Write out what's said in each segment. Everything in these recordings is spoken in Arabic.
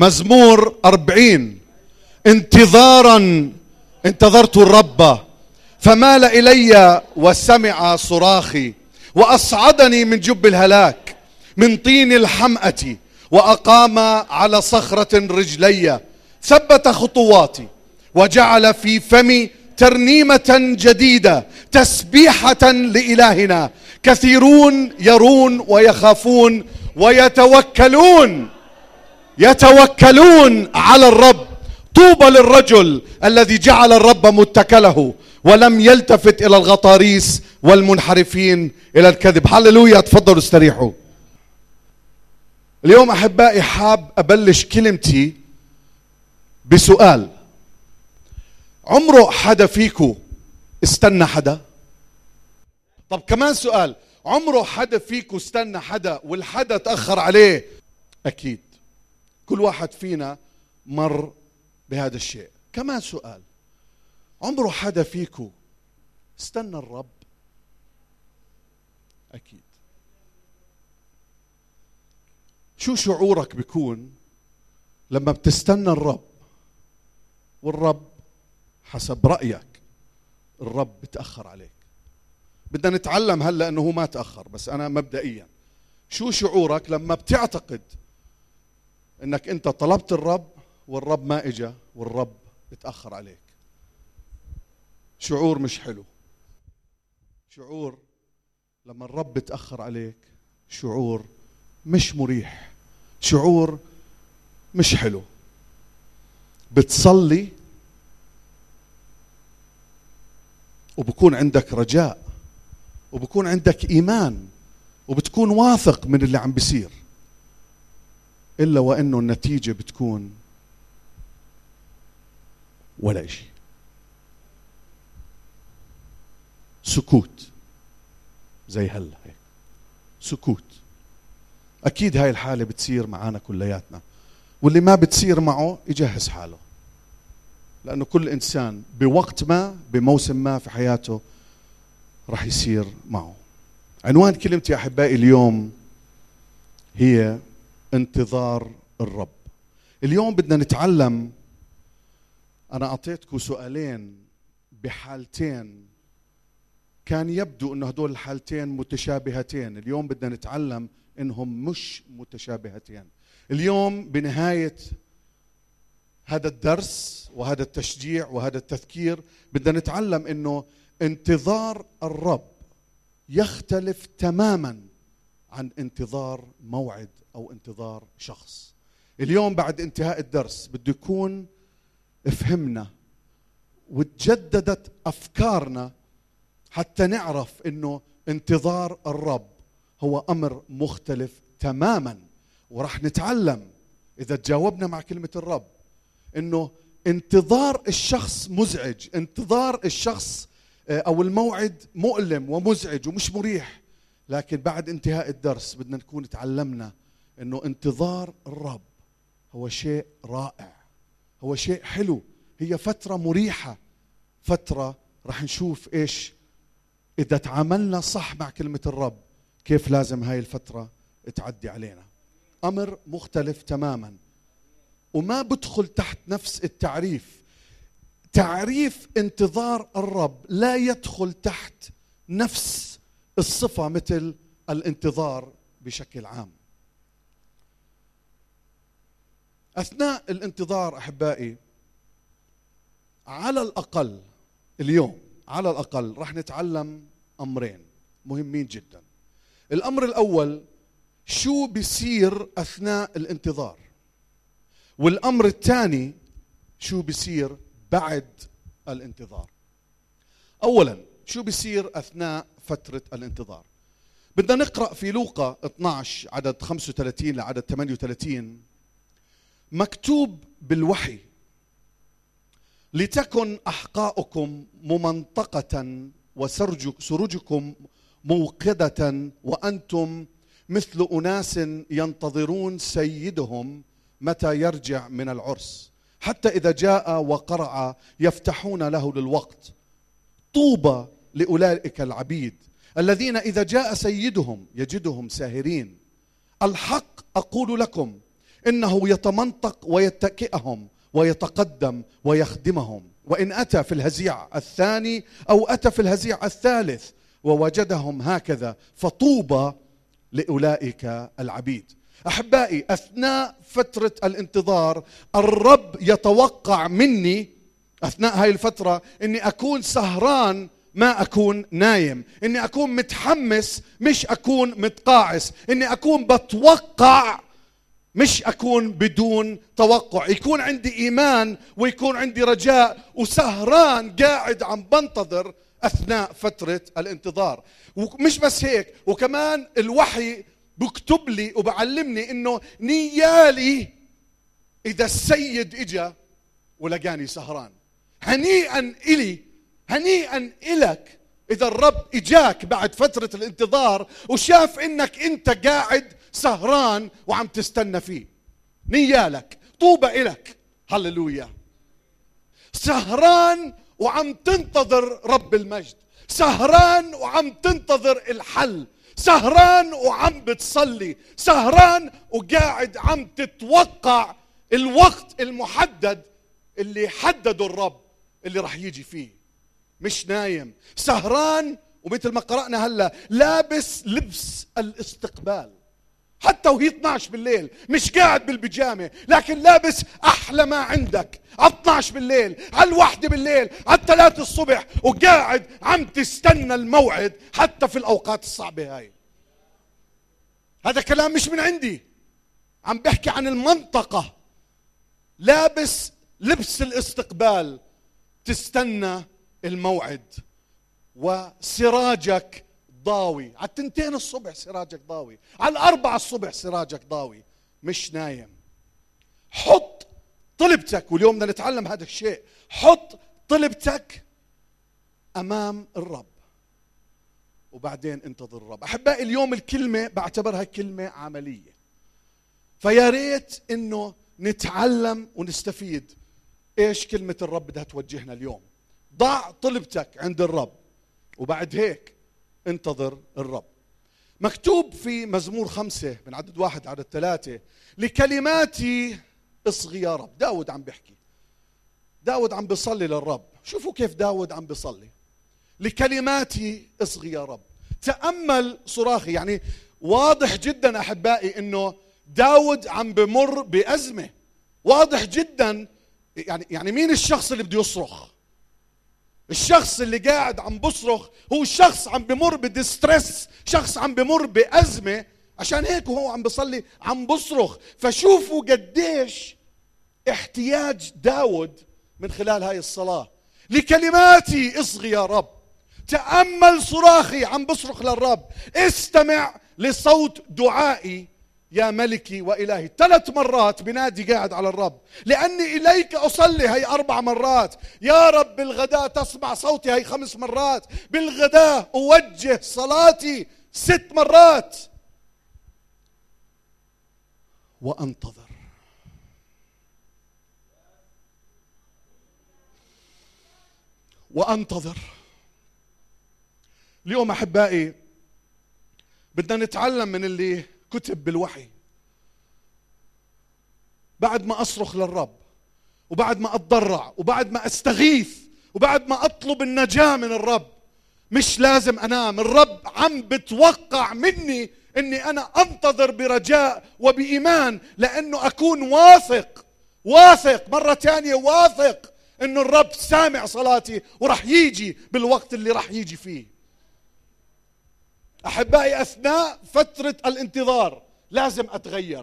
مزمور 40 انتظارا انتظرت الرب فمال إلي وسمع صراخي وأصعدني من جب الهلاك من طين الحمأة وأقام على صخرة رجلي ثبت خطواتي وجعل في فمي ترنيمة جديدة تسبيحة لإلهنا كثيرون يرون ويخافون ويتوكلون على الرب طوبى للرجل الذي جعل الرب متكله ولم يلتفت إلى الغطاريس والمنحرفين إلى الكذب. هللويا. تفضلوا استريحوا. اليوم أحبائي حاب أبلش كلمتي بسؤال. عمره حدا فيكو استنى حدا؟ طب كمان سؤال، عمره حدا فيكو استنى حدا والحدا تأخر عليه؟ أكيد كل واحد فينا مر بهذا الشيء. كمان سؤال، عمره حدا فيكو استنى الرب؟ أكيد. شو شعورك بيكون لما بتستنى الرب والرب حسب رأيك الرب بتأخر عليك؟ بدنا نتعلم هلأ أنه هو ما تأخر، بس أنا مبدئيا شو شعورك لما بتعتقد أنك أنت طلبت الرب والرب ما إجا والرب بتأخر عليك؟ شعور مش حلو. شعور لما الرب بتأخر عليك شعور مش مريح، شعور مش حلو. بتصلي وبكون عندك رجاء وبكون عندك إيمان وبتكون واثق من اللي عم بيصير، إلا وإنه النتيجة بتكون ولا شيء، سكوت زي هلا هيك، سكوت. أكيد هاي الحالة بتصير معانا كلياتنا، واللي ما بتصير معه يجهز حاله، لأنه كل إنسان بوقت ما بموسم ما في حياته رح يصير معه. عنوان كلمتي يا أحبائي اليوم هي انتظار الرب. اليوم بدنا نتعلم، أنا أعطيتكم سؤالين بحالتين كان يبدو أن هدول الحالتين متشابهتين، اليوم بدنا نتعلم إنهم مش متشابهتين. اليوم بنهاية هذا الدرس وهذا التشجيع وهذا التذكير بدنا نتعلم إنه انتظار الرب يختلف تماما عن انتظار موعد أو انتظار شخص. اليوم بعد انتهاء الدرس بده يكون فهمنا وتجددت أفكارنا حتى نعرف إنه انتظار الرب هو أمر مختلف تماما. ورح نتعلم إذا تجاوبنا مع كلمة الرب إنه انتظار الشخص مزعج، انتظار الشخص أو الموعد مؤلم ومزعج ومش مريح، لكن بعد انتهاء الدرس بدنا نكون تعلمنا إنه انتظار الرب هو شيء رائع، هو شيء حلو، هي فترة مريحة، فترة رح نشوف إيش إذا تعاملنا صح مع كلمة الرب كيف لازم هاي الفترة تعدي علينا. أمر مختلف تماما وما بدخل تحت نفس التعريف. تعريف انتظار الرب لا يدخل تحت نفس الصفة مثل الانتظار بشكل عام. أثناء الانتظار أحبائي على الأقل اليوم على الأقل رح نتعلم أمرين مهمين جدا. الأمر الأول شو بيصير أثناء الانتظار، والأمر الثاني شو بيصير بعد الانتظار. أولا شو بيصير أثناء فترة الانتظار. بدنا نقرأ في لوقا 12 عدد 35 لعدد 38 مكتوب بالوحي لتكن أحقاؤكم ممنطقة وسرجكم موقدة وأنتم مثل أناس ينتظرون سيدهم متى يرجع من العرس حتى إذا جاء وقرع يفتحون له للوقت. طوبى لأولئك العبيد الذين إذا جاء سيدهم يجدهم ساهرين. الحق أقول لكم إنه يتمنطق ويتكئهم ويتقدم ويخدمهم. وإن أتى في الهزيع الثاني أو أتى في الهزيع الثالث ووجدهم هكذا، فطوبى لأولئك العبيد. أحبائي، أثناء فترة الانتظار الرب يتوقع مني أثناء هاي الفترة أني أكون سهران ما أكون نايم، أني أكون متحمس مش أكون متقاعس، أني أكون بتوقع مش أكون بدون توقع، يكون عندي إيمان ويكون عندي رجاء، وسهران قاعد عم بنتظر أثناء فترة الانتظار. ومش بس هيك، وكمان الوحي بكتب لي وبعلمني إنه نيالي إذا السيد إجا ولقاني سهران. هنيئا إلي، هنيئا إلك إذا الرب إجاك بعد فترة الانتظار وشاف إنك أنت قاعد سهران وعم تستنى فيه. نيالك، طوبى إلك، هللويا. سهران وعم تنتظر رب المجد، سهران وعم تنتظر الحل، سهران وعم بتصلي، سهران وقاعد عم تتوقع الوقت المحدد اللي حدده الرب اللي راح يجي فيه. مش نايم، سهران، ومثل ما قرأنا هلا لابس لبس الاستقبال حتى وهي 12 بالليل، مش قاعد بالبيجامة، لكن لابس أحلى ما عندك على 12 بالليل، على 1 بالليل، على 3 الصبح، وقاعد عم تستنى الموعد حتى في الأوقات الصعبة هاي. هذا كلام مش من عندي، عم بحكي عن المنطقة. لابس لبس الاستقبال، تستنى الموعد، وسراجك ضاوي على 2 الصبح، سراجك ضاوي على 4 الصبح، سراجك ضاوي، مش نايم. حط طلبتك، واليوم بدنا نتعلم هذا الشيء، حط طلبتك أمام الرب وبعدين انتظر الرب. أحبائي، اليوم الكلمة بعتبرها كلمة عملية، فيا ريت إنه نتعلم ونستفيد إيش كلمة الرب بدها توجهنا اليوم. ضع طلبتك عند الرب وبعد هيك انتظر الرب. مكتوب في مزمور 5 من عدد 1 عدد 3: لكلماتي اصغي يا رب. داود عم بيحكي، داود عم بيصلي للرب. شوفوا كيف داود عم بيصلي: لكلماتي اصغي يا رب، تأمل صراخي. يعني واضح جدا أحبائي إنه داود عم بمر بأزمة، واضح جدا. يعني مين الشخص اللي بده يصرخ؟ الشخص اللي قاعد عم بصرخ هو شخص عم بمر بديستريس، شخص عم بمر بأزمة، عشان هيك وهو عم بصلي عم بصرخ. فشوفوا قديش احتياج داود من خلال هاي الصلاة: لكلماتي اصغي يا رب، تأمل صراخي. عم بصرخ للرب: استمع لصوت دعائي يا ملكي وإلهي. 3 مرات بنادي قاعد على الرب: لأني إليك أصلي. هاي 4 مرات. يا رب بالغداء تسمع صوتي. هاي 5 مرات. بالغداء أوجه صلاتي. 6 مرات. وأنتظر. وأنتظر. اليوم أحبائي بدنا نتعلم من اللي كتب بالوحي. بعد ما أصرخ للرب، وبعد ما أتضرع، وبعد ما أستغيث، وبعد ما أطلب النجاة من الرب، مش لازم أنام. الرب عم بتوقع مني أني أنا أنتظر برجاء وبإيمان، لأنه أكون واثق، واثق مرة تانية، واثق أنه الرب سامع صلاتي ورح يجي بالوقت اللي رح يجي فيه. أحبائي، أثناء فترة الانتظار لازم أتغير،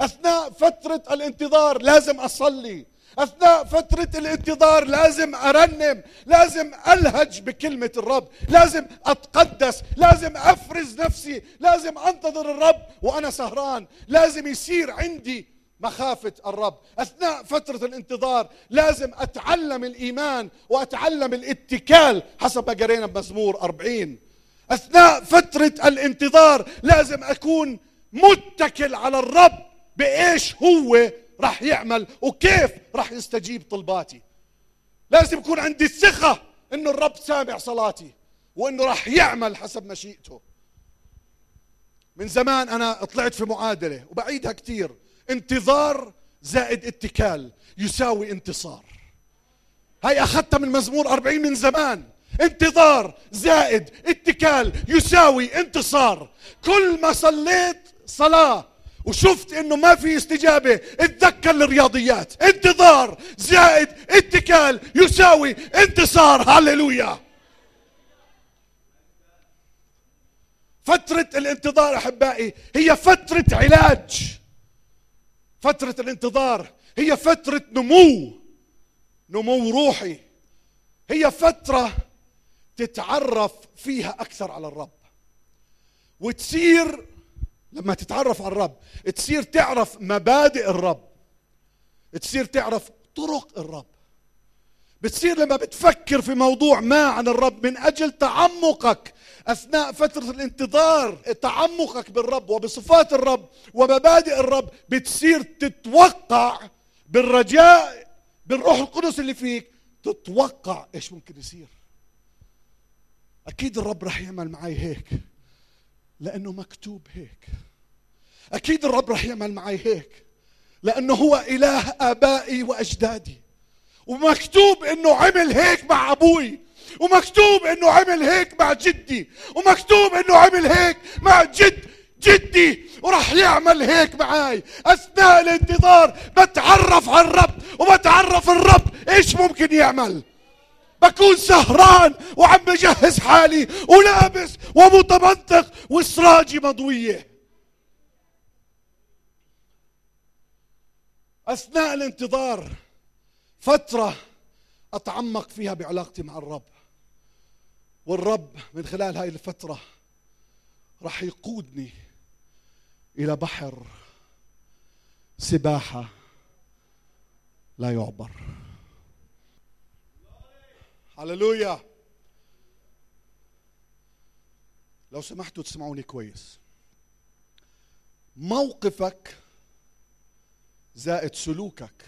أثناء فترة الانتظار لازم أصلي، أثناء فترة الانتظار لازم أرنم، لازم ألهج بكلمة الرب، لازم أتقدس، لازم أفرز نفسي، لازم أنتظر الرب وأنا سهران، لازم يصير عندي مخافة الرب. أثناء فترة الانتظار لازم أتعلم الإيمان وأتعلم الاتكال حسب ما قرينا بمزمور 40. أثناء فترة الانتظار لازم أكون متكل على الرب بإيش هو رح يعمل وكيف رح يستجيب طلباتي. لازم يكون عندي الثقة إنه الرب سامع صلاتي وإنه رح يعمل حسب مشيئته. من زمان أنا طلعت في معادلة وبعيدها كتير، انتظار زائد اتكال يساوي انتصار. هاي أخذتها من مزمور 40 من زمان. انتظار زائد اتكال يساوي انتصار. كل ما صليت صلاة وشفت انه ما في استجابة اتذكر الرياضيات. انتظار زائد اتكال يساوي انتصار. هللويا. فترة الانتظار أحبائي هي فترة علاج. فترة الانتظار هي فترة نمو روحي. هي فترة تتعرف فيها أكثر على الرب، وتصير لما تتعرف على الرب تصير تعرف مبادئ الرب، تصير تعرف طرق الرب. بتصير لما بتفكر في موضوع ما عن الرب من أجل تعمقك أثناء فترة الانتظار، تعمقك بالرب وبصفات الرب ومبادئ الرب، بتصير تتوقع بالرجاء بالروح القدس اللي فيك، تتوقع إيش ممكن يصير. أكيد الرب رح يعمل معي هيك لأنه مكتوب هيك. أكيد الرب رح يعمل معي هيك لأنه هو إله آبائي وأجدادي، ومكتوب إنه عمل هيك مع أبوي، ومكتوب إنه عمل هيك مع جدي، ومكتوب إنه عمل هيك مع جدي، ورح يعمل هيك معاي. أثناء الانتظار بتعرف على الرب، وبتعرف الرب إيش ممكن يعمل. بكون سهران وعم بجهز حالي ولابس ومتمنطق وسراجي مضوية. أثناء الانتظار فترة أتعمق فيها بعلاقتي مع الرب، والرب من خلال هاي الفترة رح يقودني إلى بحر سباحة لا يعبر. هللويا. لو سمحتوا تسمعوني كويس، موقفك زائد سلوكك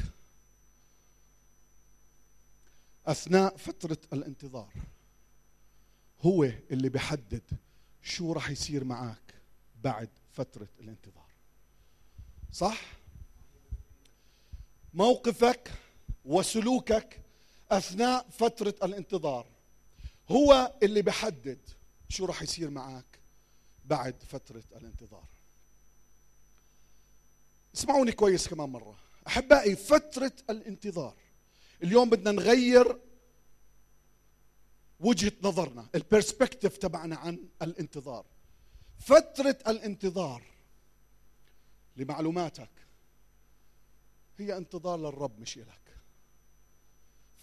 أثناء فترة الانتظار هو اللي بيحدد شو رح يصير معك بعد فترة الانتظار. صح؟ موقفك وسلوكك أثناء فترة الانتظار هو اللي بيحدد شو رح يصير معك بعد فترة الانتظار. اسمعوني كويس كمان مرة أحبائي، فترة الانتظار اليوم بدنا نغير وجهة نظرنا، البرسبكتيف تبعنا عن الانتظار. فترة الانتظار لمعلوماتك هي انتظار للرب مش إلك.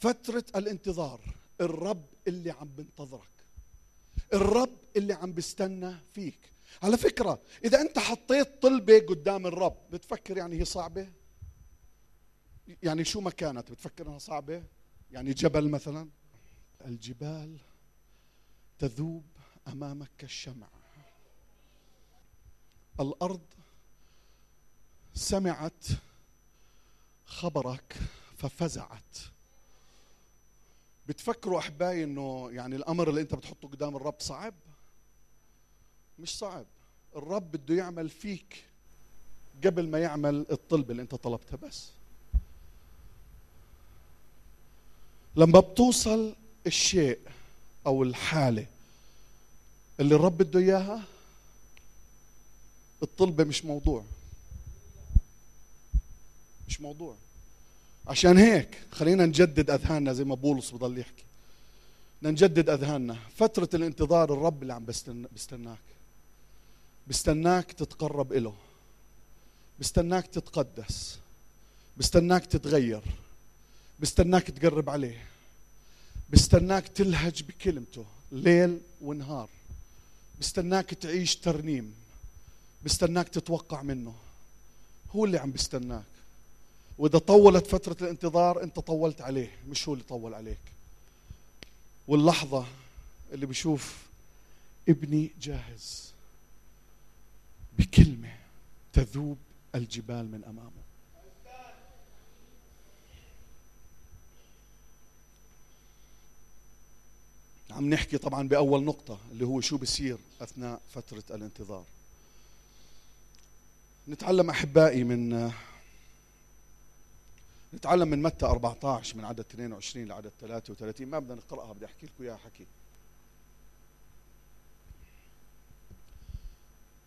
فترة الانتظار الرب اللي عم بنتظرك، الرب اللي عم بستنى فيك. على فكرة إذا أنت حطيت طلبة قدام الرب بتفكر يعني هي صعبة؟ يعني شو ما كانت بتفكر انها صعبة؟ يعني جبل مثلا، الجبال تذوب امامك كالشمع، الارض سمعت خبرك ففزعت. بتفكروا احبائي انه يعني الامر اللي انت بتحطه قدام الرب صعب؟ مش صعب. الرب بده يعمل فيك قبل ما يعمل الطلبة اللي انت طلبتها. بس لما بتوصل الشيء أو الحالة اللي الرب بده إياها، الطلبة مش موضوع. عشان هيك خلينا نجدد أذهاننا زي ما بولس بضل يحكي، نجدد أذهاننا. فترة الانتظار الرب اللي عم بستناك تتقرب إله، بستناك تتقدس، بستناك تتغير، بستناك تقرب عليه، بستناك تلهج بكلمته ليل ونهار، بستناك تعيش ترنيم، بستناك تتوقع منه. هو اللي عم بستناك. وإذا طولت فترة الانتظار أنت طولت عليه، مش هو اللي طول عليك. واللحظة اللي بشوف ابني جاهز بكلمة تذوب الجبال من أمامه، عم نحكي طبعا بأول نقطة اللي هو شو بصير أثناء فترة الانتظار. نتعلم من متى 14 من عدد 22 لعدد 33. ما بدنا نقرأها، بدي أحكي لكم إياها حكي.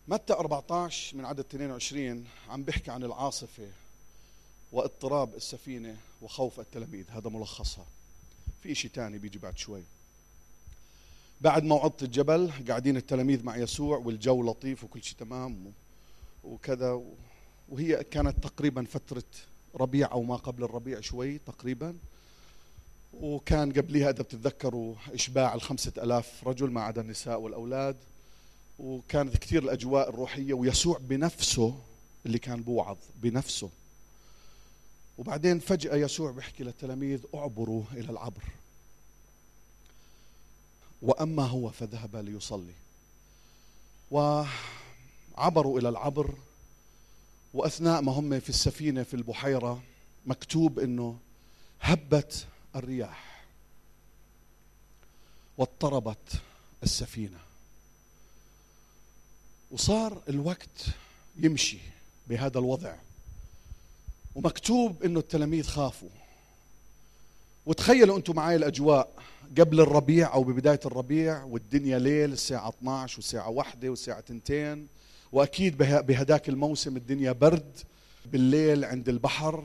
متى 14 من عدد 22 عم بيحكي عن العاصفة واضطراب السفينة وخوف التلاميذ. هذا ملخصها. في شيء تاني بيجي بعد شوي. بعد موعظة الجبل قاعدين التلاميذ مع يسوع والجو لطيف وكل شيء تمام وكذا، وهي كانت تقريبا فترة ربيع أو ما قبل الربيع شوي تقريبا، وكان قبليها إذا بتتذكروا إشباع 5000 رجل ما عدا النساء والأولاد، وكانت كثير الأجواء الروحية، ويسوع بنفسه اللي كان بوعظ بنفسه. وبعدين فجأة يسوع بيحكي للتلاميذ اعبروا إلى العبر. وأما هو فذهب ليصلي، وعبروا إلى العبر. وأثناء ما هم في السفينة في البحيرة مكتوب إنه هبت الرياح واضطربت السفينة، وصار الوقت يمشي بهذا الوضع. ومكتوب إنه التلاميذ خافوا. وتخيلوا أنتم معي الأجواء قبل الربيع أو ببداية الربيع، والدنيا ليل، الساعة 12 والساعة 1 والساعة 2، وأكيد بهداك الموسم الدنيا برد بالليل عند البحر.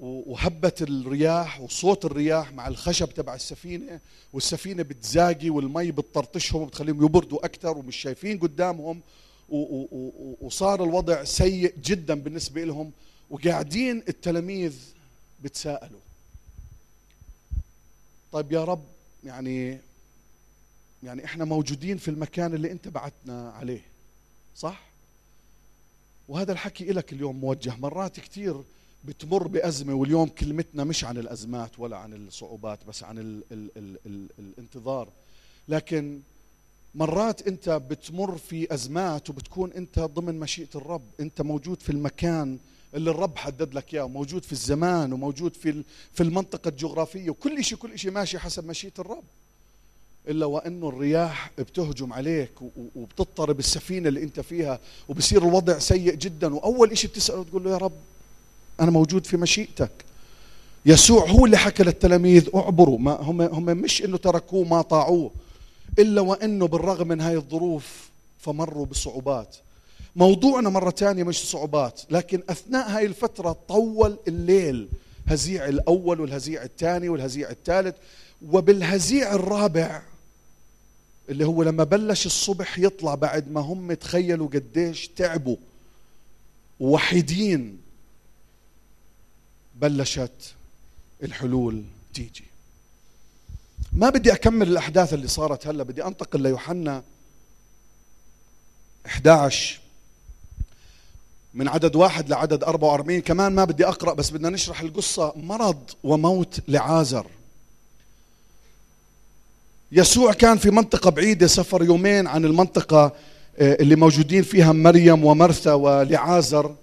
وهبت الرياح وصوت الرياح مع الخشب تبع السفينة، والسفينة بتزاقي والمي بتطرطشهم وبتخليهم يبردوا أكثر ومش شايفين قدامهم، وصار الوضع سيء جدا بالنسبة لهم. وقاعدين التلاميذ بتساءلوا، طيب يا رب يعني إحنا موجودين في المكان اللي أنت بعتنا عليه صح؟ وهذا الحكي إلك اليوم موجه. مرات كتير بتمر بأزمة، واليوم كلمتنا مش عن الأزمات ولا عن الصعوبات، بس عن ال الانتظار. لكن مرات أنت بتمر في أزمات وبتكون أنت ضمن مشيئة الرب، أنت موجود في المكان اللي الرب حدد لك إياه، وموجود في الزمان، وموجود في المنطقة الجغرافية، وكل شيء ماشي حسب مشيئة الرب، إلا وأنه الرياح بتهجم عليك وبتضطرب السفينة اللي أنت فيها، وبصير الوضع سيء جدا. وأول شيء بتسأله تقول له يا رب أنا موجود في مشيئتك. يسوع هو اللي حكى للتلاميذ اعبروا، ما هم مش إنه تركوه ما طاعوه، إلا وأنه بالرغم من هاي الظروف فمروا بصعوبات. موضوعنا مرة تانية مش صعوبات، لكن أثناء هاي الفترة طول الليل، هزيع الأول والهزيع الثاني والهزيع الثالث، وبالهزيع الرابع اللي هو لما بلش الصبح يطلع، بعد ما هم تخيلوا قديش تعبوا ووحيدين، بلشت الحلول تيجي. ما بدي أكمل الأحداث اللي صارت هلأ، بدي أنتقل ليوحنا 11 من عدد 1 لعدد 44. كمان ما بدي أقرأ، بس بدنا نشرح القصة. مرض وموت لعازر. يسوع كان في منطقة بعيدة، سفر يومين عن المنطقة اللي موجودين فيها مريم ومرثا ولعازر.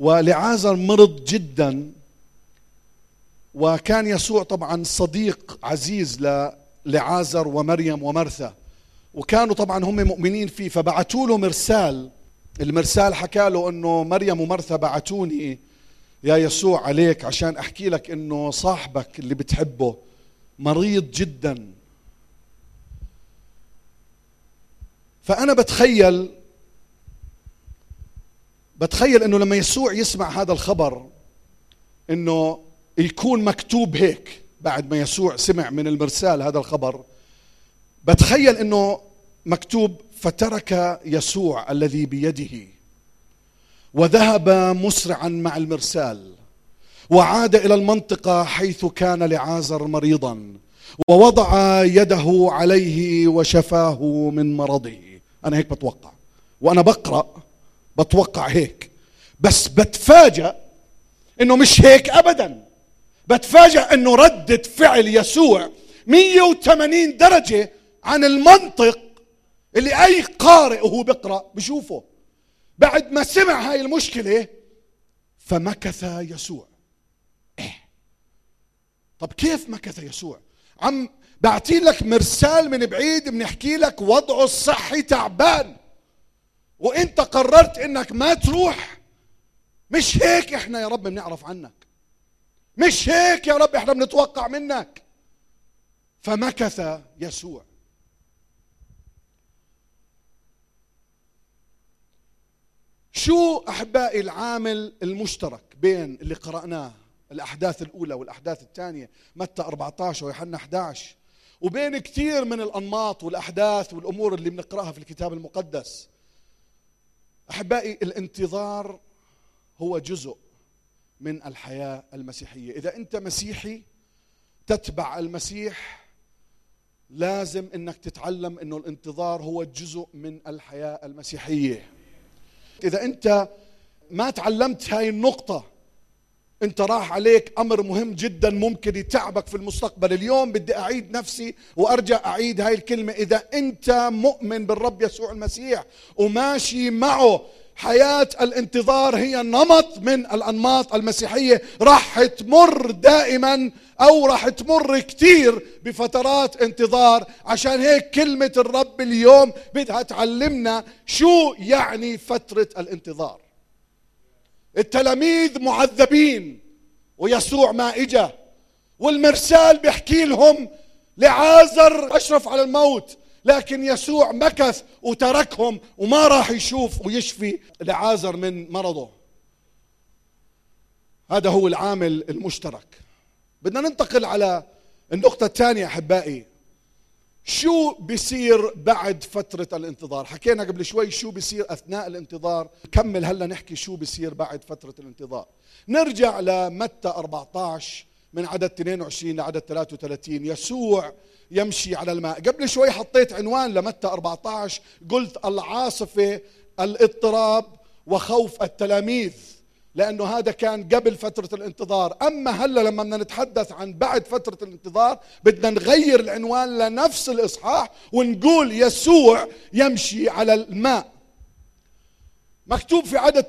ولعازر مرض جدا، وكان يسوع طبعا صديق عزيز لعازر ومريم ومرثا، وكانوا طبعا هم مؤمنين فيه. فبعتوا له مرسال، المرسال حكى له انه مريم ومرثا بعتوني يا يسوع عليك عشان احكي لك انه صاحبك اللي بتحبه مريض جدا. فانا بتخيل انه لما يسوع يسمع هذا الخبر انه يكون مكتوب هيك، بعد ما يسوع سمع من المرسال هذا الخبر، بتخيل انه مكتوب فترك يسوع الذي بيده وذهب مسرعا مع المرسال، وعاد الى المنطقة حيث كان لعازر مريضا، ووضع يده عليه وشفاه من مرضه. انا هيك بتوقع، وانا بقرأ بتوقع هيك، بس بتفاجأ انه مش هيك ابدا. بتفاجأ انه ردة فعل يسوع 180 درجة عن المنطق اللي اي قارئ وهو بيقرأ بشوفه. بعد ما سمع هاي المشكلة فمكث يسوع. طب كيف مكث يسوع؟ عم بعتين لك مرسال من بعيد بنحكي لك وضعه الصحي تعبان، وانت قررت انك ما تروح. مش هيك احنا يا رب بنعرف عنك، مش هيك يا رب احنا بنتوقع منك. فمكث يسوع. شو أحبائي العامل المشترك بين اللي قرأناه الأحداث الأولى والأحداث الثانية متى 14 ويوحنا 11 وبين كثير من الأنماط والأحداث والأمور اللي بنقرأها في الكتاب المقدس؟ أحبائي الانتظار هو جزء من الحياة المسيحية. إذا أنت مسيحي تتبع المسيح لازم أنك تتعلم أنه الانتظار هو جزء من الحياة المسيحية. إذا أنت ما تعلمت هاي النقطة أنت راح عليك أمر مهم جدا ممكن يتعبك في المستقبل. اليوم بدي أعيد نفسي وأرجع أعيد هاي الكلمة، إذا أنت مؤمن بالرب يسوع المسيح وماشي معه حياة الانتظار هي نمط من الأنماط المسيحية. راح تمر دائما أو راح تمر كتير بفترات انتظار. عشان هيك كلمة الرب اليوم بدها تعلمنا شو يعني فترة الانتظار. التلاميذ معذبين ويسوع ما إجى، والمرسال بيحكي لهم لعازر أشرف على الموت، لكن يسوع مكث وتركهم وما راح يشوف ويشفي لعازر من مرضه. هذا هو العامل المشترك. بدنا ننتقل على النقطة الثانية أحبائي، شو بيصير بعد فترة الانتظار؟ حكينا قبل شوي شو بيصير أثناء الانتظار، نكمل هلا نحكي شو بيصير بعد فترة الانتظار. نرجع لمتى 14 من عدد 22 لعدد 33. يسوع يمشي على الماء. قبل شوي حطيت عنوان لمتى 14، قلت العاصفة، الاضطراب، وخوف التلاميذ، لأنه هذا كان قبل فترة الانتظار. أما هلا لما بدنا نتحدث عن بعد فترة الانتظار بدنا نغير العنوان لنفس الإصحاح ونقول يسوع يمشي على الماء. مكتوب في عدد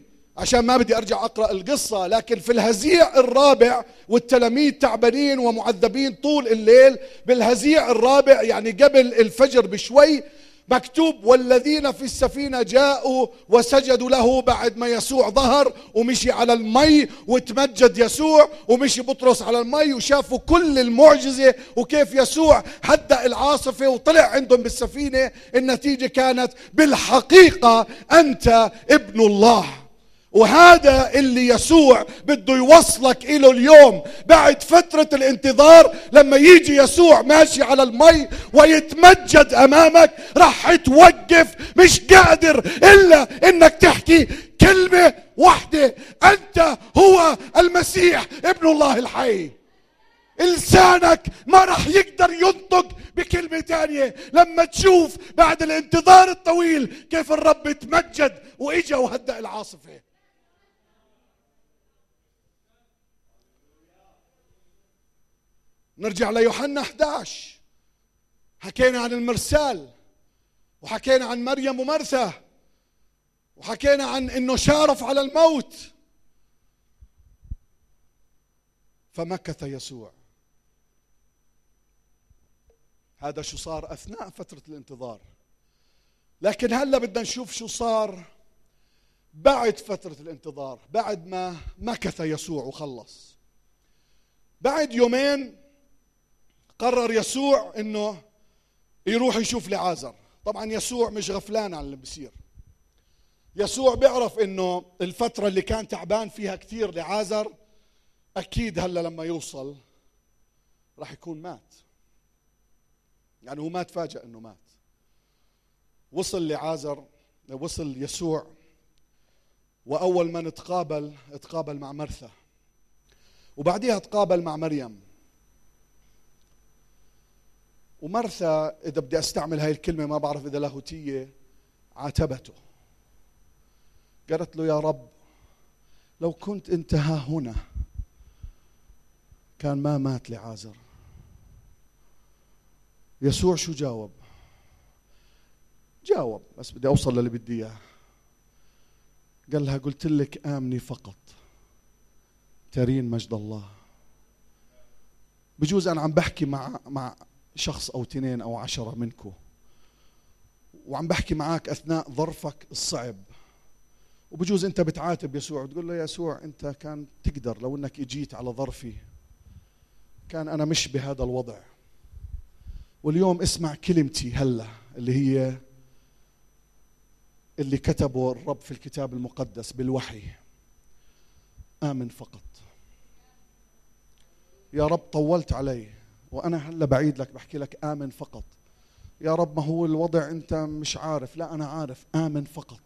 33، عشان ما بدي أرجع أقرأ القصة، لكن في الهزيع الرابع والتلاميذ تعبانين ومعذبين طول الليل. بالهزيع الرابع يعني قبل الفجر بشوي، مكتوب والذين في السفينة جاءوا وسجدوا له. بعد ما يسوع ظهر ومشي على المي وتمجد يسوع ومشي بطرس على المي وشافوا كل المعجزة وكيف يسوع هدأ العاصفة وطلع عندهم بالسفينة، النتيجة كانت بالحقيقة أنت ابن الله. وهذا اللي يسوع بده يوصلك إله اليوم بعد فترة الانتظار. لما يجي يسوع ماشي على المي ويتمجد أمامك راح توقف مش قادر إلا إنك تحكي كلمة واحدة، أنت هو المسيح ابن الله الحي. لسانك ما راح يقدر ينطق بكلمة تانية لما تشوف بعد الانتظار الطويل كيف الرب تمجد وإجى وهدأ العاصفة. نرجع ليوحنا 11، حكينا عن المرسال وحكينا عن مريم ومرثا وحكينا عن انه شارف على الموت. فمكث يسوع. هذا شو صار اثناء فترة الانتظار، لكن هلا بدنا نشوف شو صار بعد فترة الانتظار. بعد ما مكث يسوع وخلص، بعد يومين قرر يسوع انه يروح يشوف لعازر. طبعا يسوع مش غفلان عن اللي بيصير، يسوع بيعرف انه الفترة اللي كان تعبان فيها كثير لعازر اكيد هلا لما يوصل راح يكون مات. يعني هو ما تفاجأ انه مات. وصل يسوع، واول ما اتقابل مع مرثا وبعديها اتقابل مع مريم. ومرثا، إذا بدي أستعمل هاي الكلمة ما بعرف إذا لاهوتية، عاتبته. قالت له يا رب لو كنت أنت ها هنا كان ما مات لعازر. يسوع شو جاوب؟ جاوب بس بدي أوصل للي بدي إياه. قال لها قلت لك آمني فقط ترين مجد الله. بجوز أنا عم بحكي مع شخص أو 2 أو 10 منكم وعم بحكي معك أثناء ظرفك الصعب. وبجوز أنت بتعاتب يسوع وتقول له يا يسوع أنت كان تقدر، لو أنك إجيت على ظرفي كان أنا مش بهذا الوضع. واليوم اسمع كلمتي هلا اللي هي اللي كتبه الرب في الكتاب المقدس بالوحي. آمن فقط. يا رب طولت علي وأنا هلا بعيد لك بحكي لك آمن فقط. يا رب ما هو الوضع أنت مش عارف، لا أنا عارف، آمن فقط.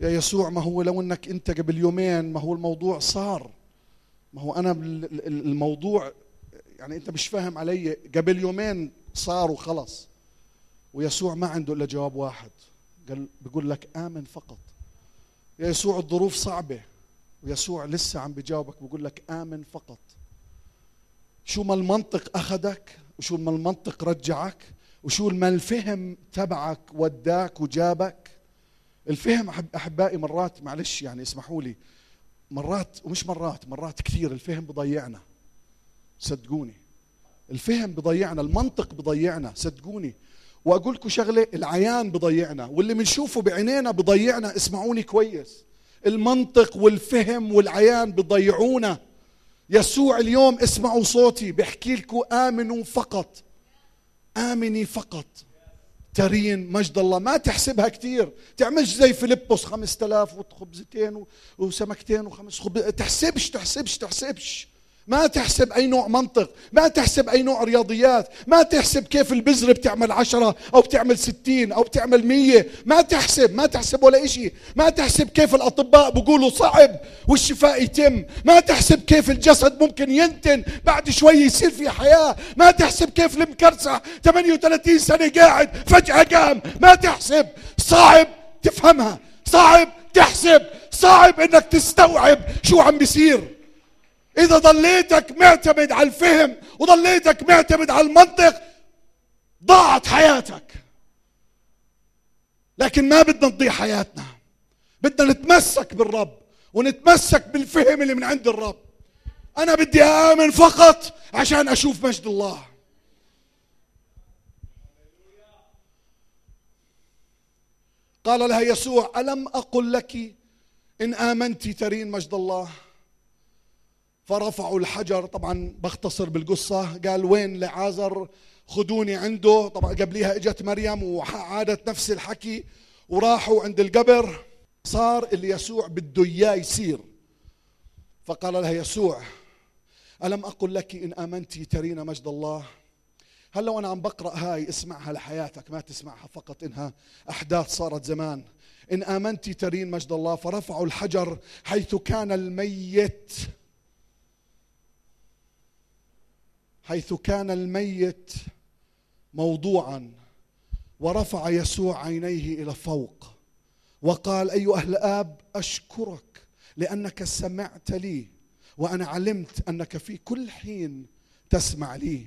يا يسوع ما هو لو أنك أنت قبل يومين ما هو الموضوع صار، ما هو أنا الموضوع يعني أنت مش فاهم علي، قبل يومين صار وخلص. ويسوع ما عنده إلا جواب واحد، قال بيقول لك آمن فقط. يا يسوع الظروف صعبة ويسوع لسه عم بجاوبك بيقول لك آمن فقط. شو ما المنطق أخذك وشو ما المنطق رجعك وشو ما الفهم تبعك وداك وجابك. الفهم أحبائي مرات، معلش يعني اسمحوا لي، مرات ومش مرات كثير الفهم بضيعنا، صدقوني الفهم بضيعنا، المنطق بضيعنا، صدقوني. وأقول لكم شغلة، العيان بضيعنا واللي منشوفه بعينينا بضيعنا، اسمعوني كويس. المنطق والفهم والعيان بضيعونا. يسوع اليوم اسمعوا صوتي بحكي لكم آمنوا فقط، آمني فقط ترين مجد الله. ما تحسبها كتير، تعملش زي فيلبس 5000 وخبزتين وسمكتين وخمس تحسبش. ما تحسب أي نوع منطق، ما تحسب أي نوع رياضيات، ما تحسب كيف البذرة بتعمل 10 أو بتعمل 60 أو بتعمل 100. ما تحسب ولا إشي. ما تحسب كيف الأطباء بقولوا صعب والشفاء يتم. ما تحسب كيف الجسد ممكن ينتن بعد شوي يصير في حياة. ما تحسب كيف المكرسح 38 سنة قاعد فجأة قام. ما تحسب. صعب تفهمها، صعب تحسب، صعب إنك تستوعب شو عم بيصير. إذا ضليتك معتمد على الفهم وضليتك معتمد على المنطق ضاعت حياتك. لكن ما بدنا نضيع حياتنا، بدنا نتمسك بالرب ونتمسك بالفهم اللي من عند الرب. أنا بدي آمن فقط عشان أشوف مجد الله. قال لها يسوع ألم أقل لك إن آمنت ترين مجد الله؟ فرفعوا الحجر. طبعا بختصر بالقصة، قال وين لعازر خدوني عنده. طبعا قبليها اجت مريم وعادت نفس الحكي، وراحوا عند القبر. صار اللي يسوع بده اياه يصير. فقال لها يسوع ألم أقل لك إن آمنتي ترين مجد الله؟ هلا وأنا عم بقرأ هاي اسمعها لحياتك، ما تسمعها فقط إنها أحداث صارت زمان. إن آمنتي ترين مجد الله. فرفعوا الحجر حيث كان الميت، حيث كان الميت موضوعا، ورفع يسوع عينيه إلى فوق وقال أيها الآب أشكرك لأنك سمعت لي، وأنا علمت أنك في كل حين تسمع لي،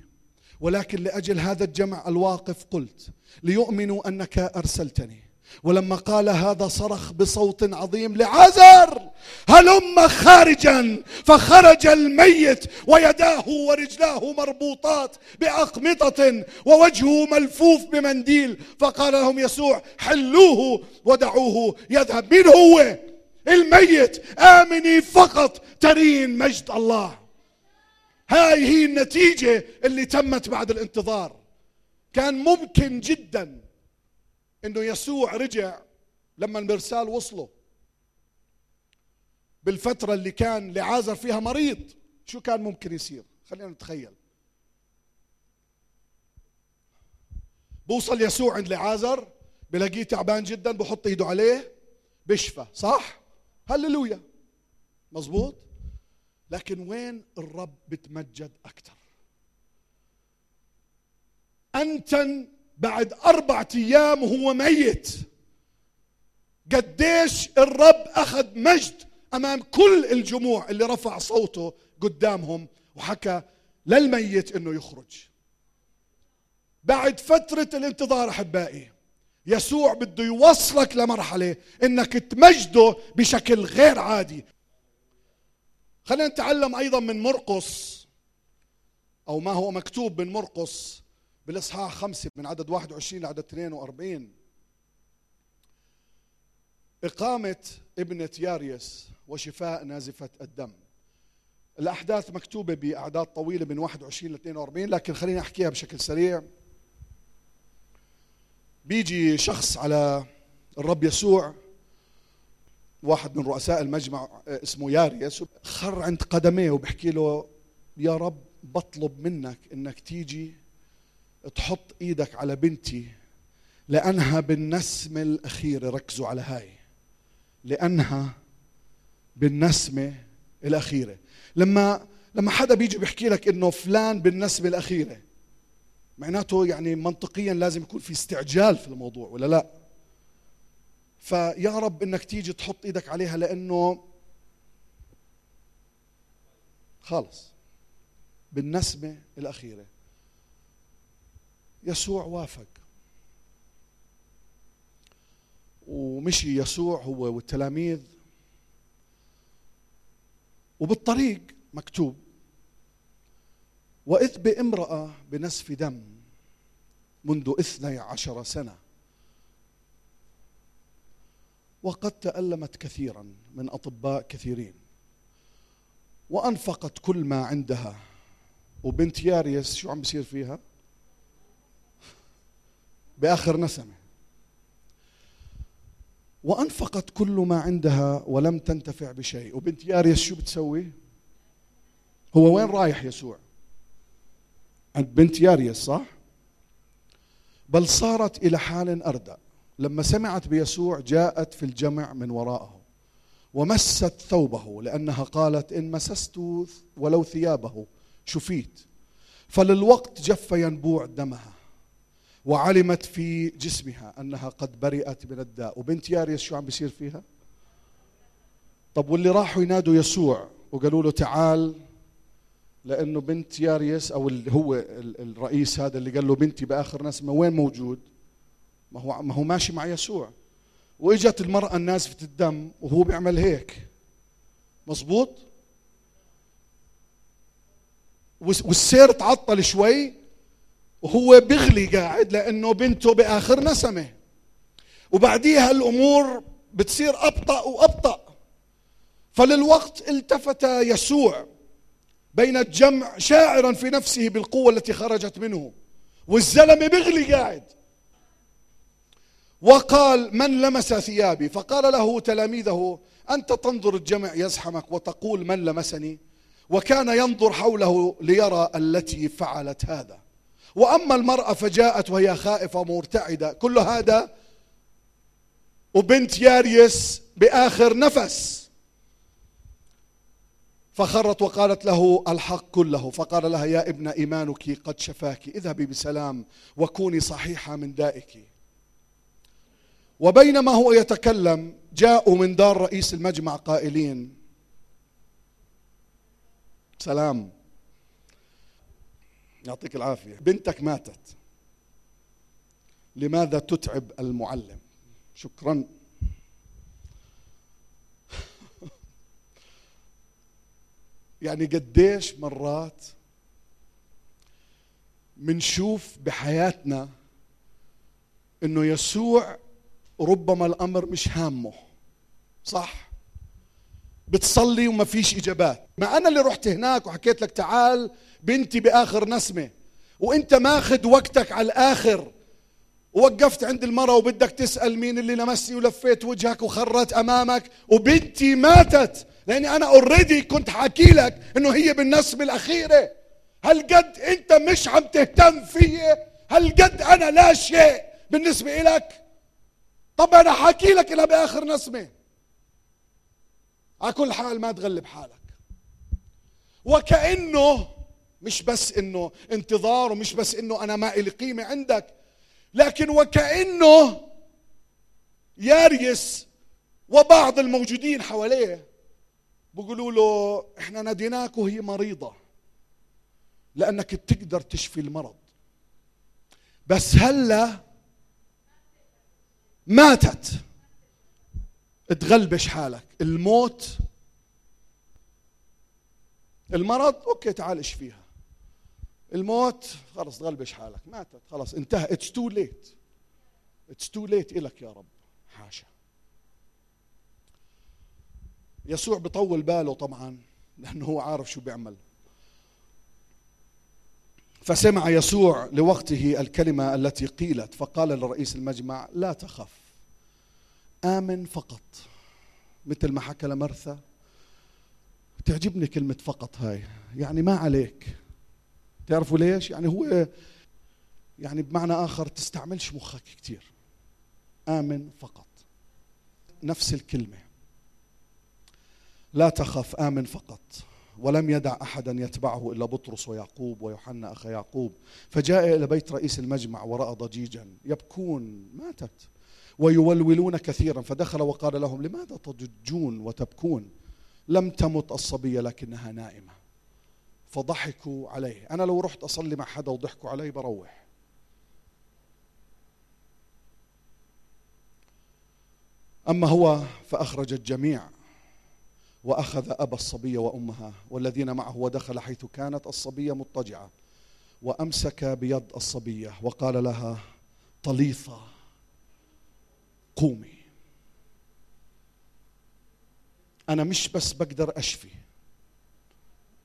ولكن لأجل هذا الجمع الواقف قلت ليؤمنوا أنك أرسلتني. ولما قال هذا صرخ بصوت عظيم لعازر هلم خارجا، فخرج الميت ويداه ورجلاه مربوطات بأقمطة ووجهه ملفوف بمنديل. فقال لهم يسوع حلوه ودعوه يذهب. من هو الميت؟ آمني فقط ترين مجد الله. هاي هي النتيجة اللي تمت بعد الانتظار. كان ممكن جدا إنه يسوع رجع لما المرسال وصله بالفترة اللي كان لعازر فيها مريض. شو كان ممكن يصير؟ خلينا نتخيل. بوصل يسوع عند لعازر بلاقيه تعبان جدا، بحط ايده عليه بشفى، صح؟ هللويا، مظبوط. لكن وين الرب بتمجد أكتر؟ أنتن بعد 4 أيام وهو ميت. قديش الرب أخذ مجد أمام كل الجموع اللي رفع صوته قدامهم وحكى للميت إنه يخرج. بعد فترة الانتظار أحبائي يسوع بده يوصلك لمرحلة إنك تمجده بشكل غير عادي. خلينا نتعلم أيضا من مرقس، أو ما هو مكتوب من مرقس بالإصحاح 5 من عدد 21 لعدد 42. إقامة ابنة ياريس وشفاء نازفة الدم. الأحداث مكتوبة بأعداد طويلة من 21 ل 42، لكن خليني أحكيها بشكل سريع. بيجي شخص على الرب يسوع، واحد من رؤساء المجمع اسمه ياريس، خر عند قدميه وبحكي له يا رب بطلب منك انك تيجي تحط ايدك على بنتي لانها بالنسمة الاخيرة. ركزوا على هاي، لانها بالنسمة الاخيرة. لما حدا بيجي بيحكي لك انه فلان بالنسمة الاخيرة، معناته يعني منطقيا لازم يكون في استعجال في الموضوع ولا لا؟ فيا رب انك تيجي تحط ايدك عليها لانه خالص بالنسمة الأخيرة. يسوع وافق، ومشي يسوع هو والتلاميذ، وبالطريق مكتوب وإذ بامرأة بنسف دم منذ 12 سنة وقد تألمت كثيرا من أطباء كثيرين وأنفقت كل ما عندها. وبنت ياريس شو عم بيصير فيها؟ بآخر نسمة. وأنفقت كل ما عندها ولم تنتفع بشيء. وبنت ياريس شو بتسوي؟ هو وين رايح يسوع؟ عند بنت ياريس، صح؟ بل صارت إلى حال أردأ لما سمعت بيسوع جاءت في الجمع من وراءه ومست ثوبه، لأنها قالت إن مسست ولو ثيابه شفيت. فللوقت جف ينبوع دمها وعلمت في جسمها أنها قد برئت من الداء. وبنت ياريس شو عم بيصير فيها؟ طب واللي راحوا ينادوا يسوع وقالوا له تعال، لأنه بنت ياريس أو اللي هو الرئيس هذا اللي قال له بنتي بآخر نسمة وين موجود؟ ما هو ماشي مع يسوع. وإجت المرأة النازفة الدم وهو بيعمل هيك، مظبوط؟ والسير تعطل شوي وهو بغلي قاعد لأنه بنته بآخر نسمة. وبعديها الأمور بتصير أبطأ وأبطأ. فللوقت التفت يسوع بين الجمع شاعرا في نفسه بالقوة التي خرجت منه، والزلمة بغلي قاعد، وقال من لمس ثيابي؟ فقال له تلاميذه أنت تنظر الجمع يزحمك وتقول من لمسني؟ وكان ينظر حوله ليرى التي فعلت هذا. وأما المرأة فجاءت وهي خائفة مرتعدة. كل هذا وبنت ياريس بآخر نفس. فخرت وقالت له الحق كله. فقال لها يا ابنة إيمانك قد شفاك، اذهبي بسلام وكوني صحيحة من دائك. وبينما هو يتكلم جاءوا من دار رئيس المجمع قائلين سلام، يعطيك العافية، بنتك ماتت، لماذا تتعب المعلم؟ شكرا. يعني قديش مرات منشوف بحياتنا انه يسوع ربما الأمر مش هامه، صح؟ بتصلي وما فيش إجابات. ما أنا اللي رحت هناك وحكيت لك تعال بنتي بآخر نسمة، وإنت ماخد وقتك على الآخر، ووقفت عند المرأة وبدك تسأل مين اللي لمسني، ولفيت وجهك وخرت أمامك وبنتي ماتت، لأني أنا أوريدي كنت حاكي لك إنه هي بالنسمة الأخيرة. هل قد أنت مش عم تهتم فيي؟ هل قد أنا لا شيء بالنسبة إلك؟ طب أنا حاكي لك إنها بآخر نسمة. على كل حال ما تغلب حالك. وكأنه مش بس انه انتظار، ومش بس انه انا ما إلي قيمة عندك، لكن وكأنه ياريس وبعض الموجودين حواليه بيقولوا له احنا ناديناك وهي مريضة لانك بتقدر تشفي المرض، بس هلا ماتت. تغلبش حالك، الموت المرض اوكي تعال اشفيها، الموت خلص تغلبش حالك، ماتت خلص انتهى، اتس تو ليت، اتس تو ليت الك يا رب. حاشا يسوع بطول باله طبعا لأنه هو عارف شو بيعمل. فسمع يسوع لوقته الكلمة التي قيلت فقال لرئيس المجمع: لا تخف، آمن فقط. مثل ما حكى لمرثا، تعجبني كلمة فقط هاي، يعني ما عليك. تعرفوا ليش؟ يعني هو يعني بمعنى آخر تستعملش مخك كتير، آمن فقط. نفس الكلمة، لا تخف آمن فقط. ولم يدع أحدا يتبعه إلا بطرس ويعقوب ويوحنا أخ يعقوب. فجاء إلى بيت رئيس المجمع ورأى ضجيجا يبكون، ماتت، ويولولون كثيرا. فدخل وقال لهم: لماذا تضجون وتبكون؟ لم تمت الصبية لكنها نائمة. فضحكوا عليه. أنا لو رحت أصلي مع حدا وضحكوا علي بروح. أما هو فأخرج الجميع وأخذ أبا الصبية وأمها والذين معه ودخل حيث كانت الصبية مضطجعة، وأمسك بيد الصبية وقال لها: طليثة قومي. أنا مش بس بقدر أشفي،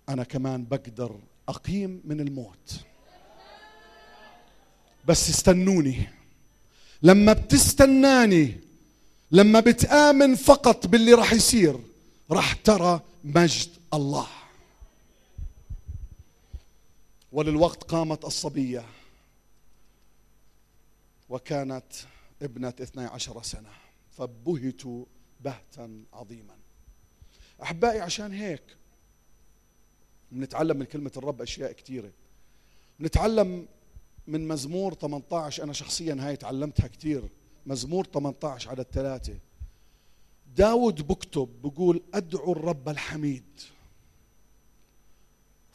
أنا كمان بقدر أقيم من الموت، بس استنوني. لما بتستناني، لما بتآمن فقط باللي راح يصير، راح ترى مجد الله. وللوقت قامت الصبية وكانت ابنة 12 سنة، فبهتوا بهتا عظيما. أحبائي، عشان هيك بنتعلم من كلمة الرب أشياء كتيرة. بنتعلم من مزمور 18، أنا شخصيا هاي تعلمتها كتير. مزمور 18 عدد 3، داود بكتب بقول: أدعو الرب الحميد،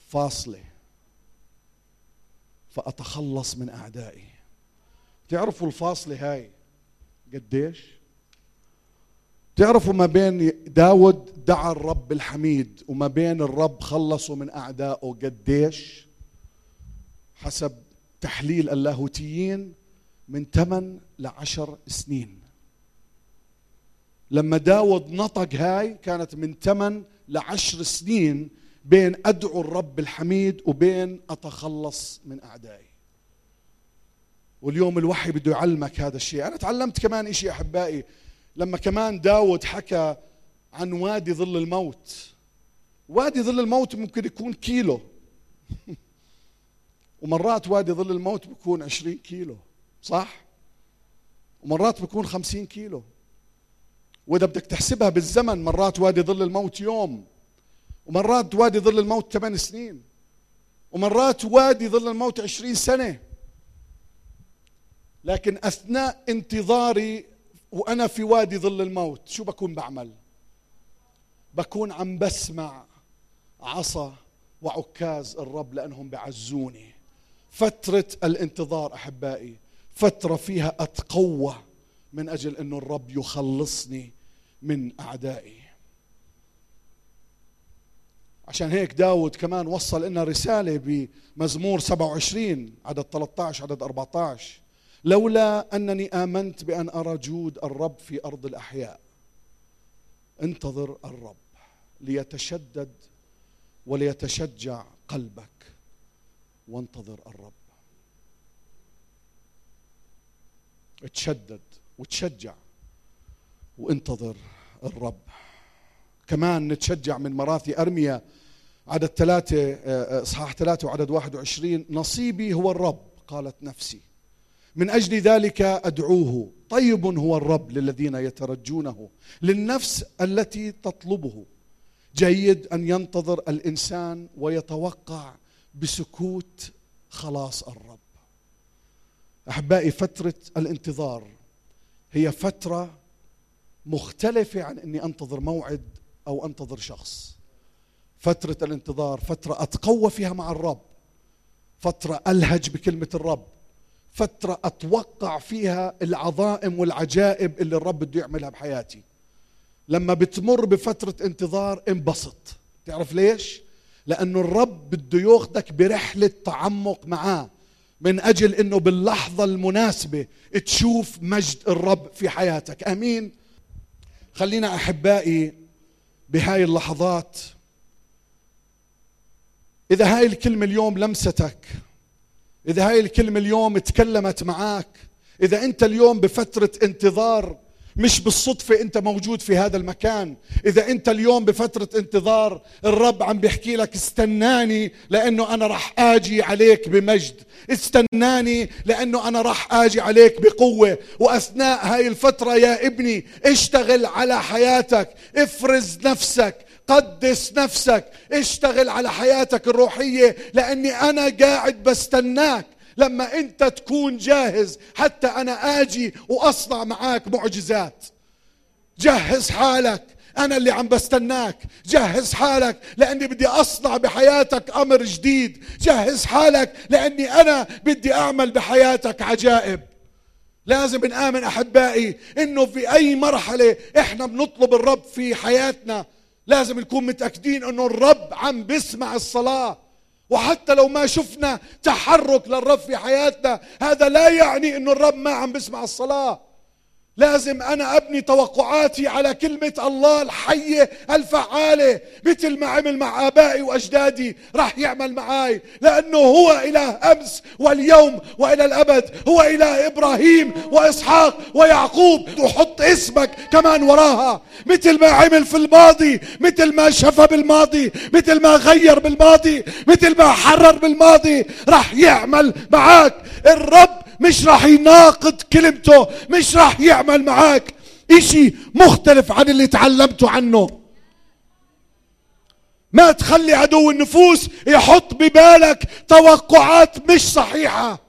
فاصلة، فأتخلص من أعدائي. تعرفوا الفاصلة هاي قديش؟ تعرفوا ما بين داود دعا الرب الحميد وما بين الرب خلصه من أعدائه قديش؟ حسب تحليل اللاهوتيين من 8 ل10 سنين. لما داود نطق هاي كانت من 8 ل10 سنين بين أدعو الرب الحميد وبين أتخلص من أعدائي. واليوم الوحي بده يعلمك هذا الشيء. أنا تعلمت كمان إشي أحبائي، لما كمان داود حكى عن وادي ظل الموت. وادي ظل الموت ممكن يكون كيلو ومرات وادي ظل الموت بيكون 20 كيلو، صح؟ ومرات بيكون 50 كيلو. وإذا بدك تحسبها بالزمن، مرات وادي ظل الموت يوم، ومرات وادي ظل الموت 8 سنين، ومرات وادي ظل الموت 20 سنة. لكن أثناء انتظاري وأنا في وادي ظل الموت، شو بكون بعمل؟ بكون عم بسمع عصا وعكاز الرب لأنهم بعزوني. فترة الانتظار أحبائي فترة فيها أتقوى من أجل أنه الرب يخلصني من أعدائي. عشان هيك داود كمان وصل لنا رسالة بمزمور 27 عدد 13 عدد 14: لولا أنني آمنت بأن أرى جود الرب في أرض الأحياء. انتظر الرب ليتشدد وليتشجع قلبك، وانتظر الرب. اتشدد وتشجع وانتظر الرب. كمان نتشجع من مراثي أرميا عدد 3 إصحاح 3 وعدد 21: نصيبي هو الرب قالت نفسي، من أجل ذلك أدعوه، طيب هو الرب للذين يترجونه، للنفس التي تطلبه. جيد أن ينتظر الإنسان ويتوقع بسكوت خلاص الرب. أحبائي، فترة الانتظار هي فترة مختلفة عن أني أنتظر موعد أو أنتظر شخص. فترة الانتظار فترة أتقوى فيها مع الرب، فترة ألهج بكلمة الرب، فترة أتوقع فيها العظائم والعجائب اللي الرب بده يعملها بحياتي. لما بتمر بفترة انتظار انبسط. تعرف ليش؟ لأنه الرب بده ياخدك برحلة تعمق معاه من أجل أنه باللحظة المناسبة تشوف مجد الرب في حياتك. أمين. خلينا أحبائي بهاي اللحظات. إذا هاي الكلمة اليوم لمستك، إذا هاي الكلمة اليوم تكلمت معاك، إذا أنت اليوم بفترة انتظار، مش بالصدفة أنت موجود في هذا المكان، إذا أنت اليوم بفترة انتظار الرب عم بيحكي لك استناني لأنه أنا رح آجي عليك بمجد، استناني لأنه أنا رح آجي عليك بقوة. وأثناء هاي الفترة يا ابني اشتغل على حياتك، افرز نفسك، قدس نفسك، اشتغل على حياتك الروحية، لأني أنا قاعد بستناك. لما أنت تكون جاهز حتى أنا آجي وأصنع معاك معجزات. جهز حالك، أنا اللي عم بستناك. جهز حالك لأني بدي أصنع بحياتك أمر جديد. جهز حالك لأني أنا بدي أعمل بحياتك عجائب. لازم نآمن أحبائي إنه في أي مرحلة إحنا بنطلب الرب في حياتنا لازم نكون متأكدين إنه الرب عم بسمع الصلاة. وحتى لو ما شفنا تحرك للرب في حياتنا، هذا لا يعني إنه الرب ما عم بسمع الصلاة. لازم أنا أبني توقعاتي على كلمة الله الحية الفعالة، مثل ما عمل مع آبائي وأجدادي راح يعمل معاي، لأنه هو إله أمس واليوم وإلى الأبد، هو إله إبراهيم وإسحاق ويعقوب. وحط اسمك كمان وراها، مثل ما عمل في الماضي، مثل ما شفى بالماضي، مثل ما غير بالماضي، مثل ما حرر بالماضي، راح يعمل معاك. الرب مش راح يناقض كلمته، مش راح يعمل معاك اشي مختلف عن اللي تعلمته عنه. ما تخلي عدو النفوس يحط ببالك توقعات مش صحيحة.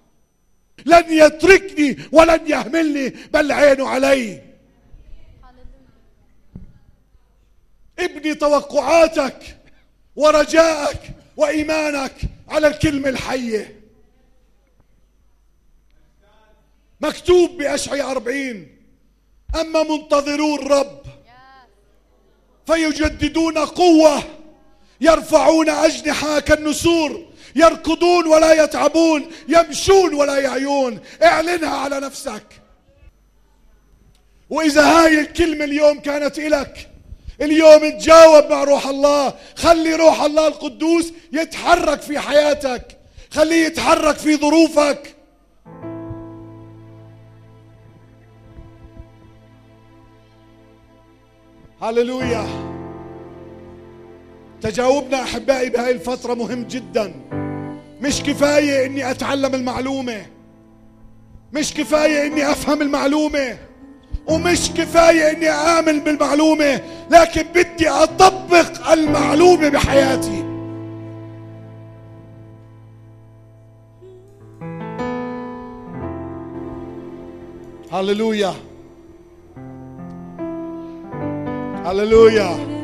لن يتركني ولن يهملني بل عينه علي. ابني توقعاتك ورجائك وإيمانك على الكلمة الحية. مكتوب بأشعياء 40: أما منتظرو الرب فيجددون قوة، يرفعون أجنحة كالنسور، يركضون ولا يتعبون، يمشون ولا يعيون. اعلنها على نفسك. وإذا هاي الكلمة اليوم كانت إلك، اليوم اتجاوب مع روح الله. خلي روح الله القدوس يتحرك في حياتك، خليه يتحرك في ظروفك. هللويا. تجاوبنا أحبائي بهاي الفترة مهم جدا. مش كفاية إني أتعلم المعلومة، مش كفاية إني أفهم المعلومة، ومش كفاية إني أعمل بالمعلومة، لكن بدي أطبق المعلومة بحياتي. هللويا هللويا.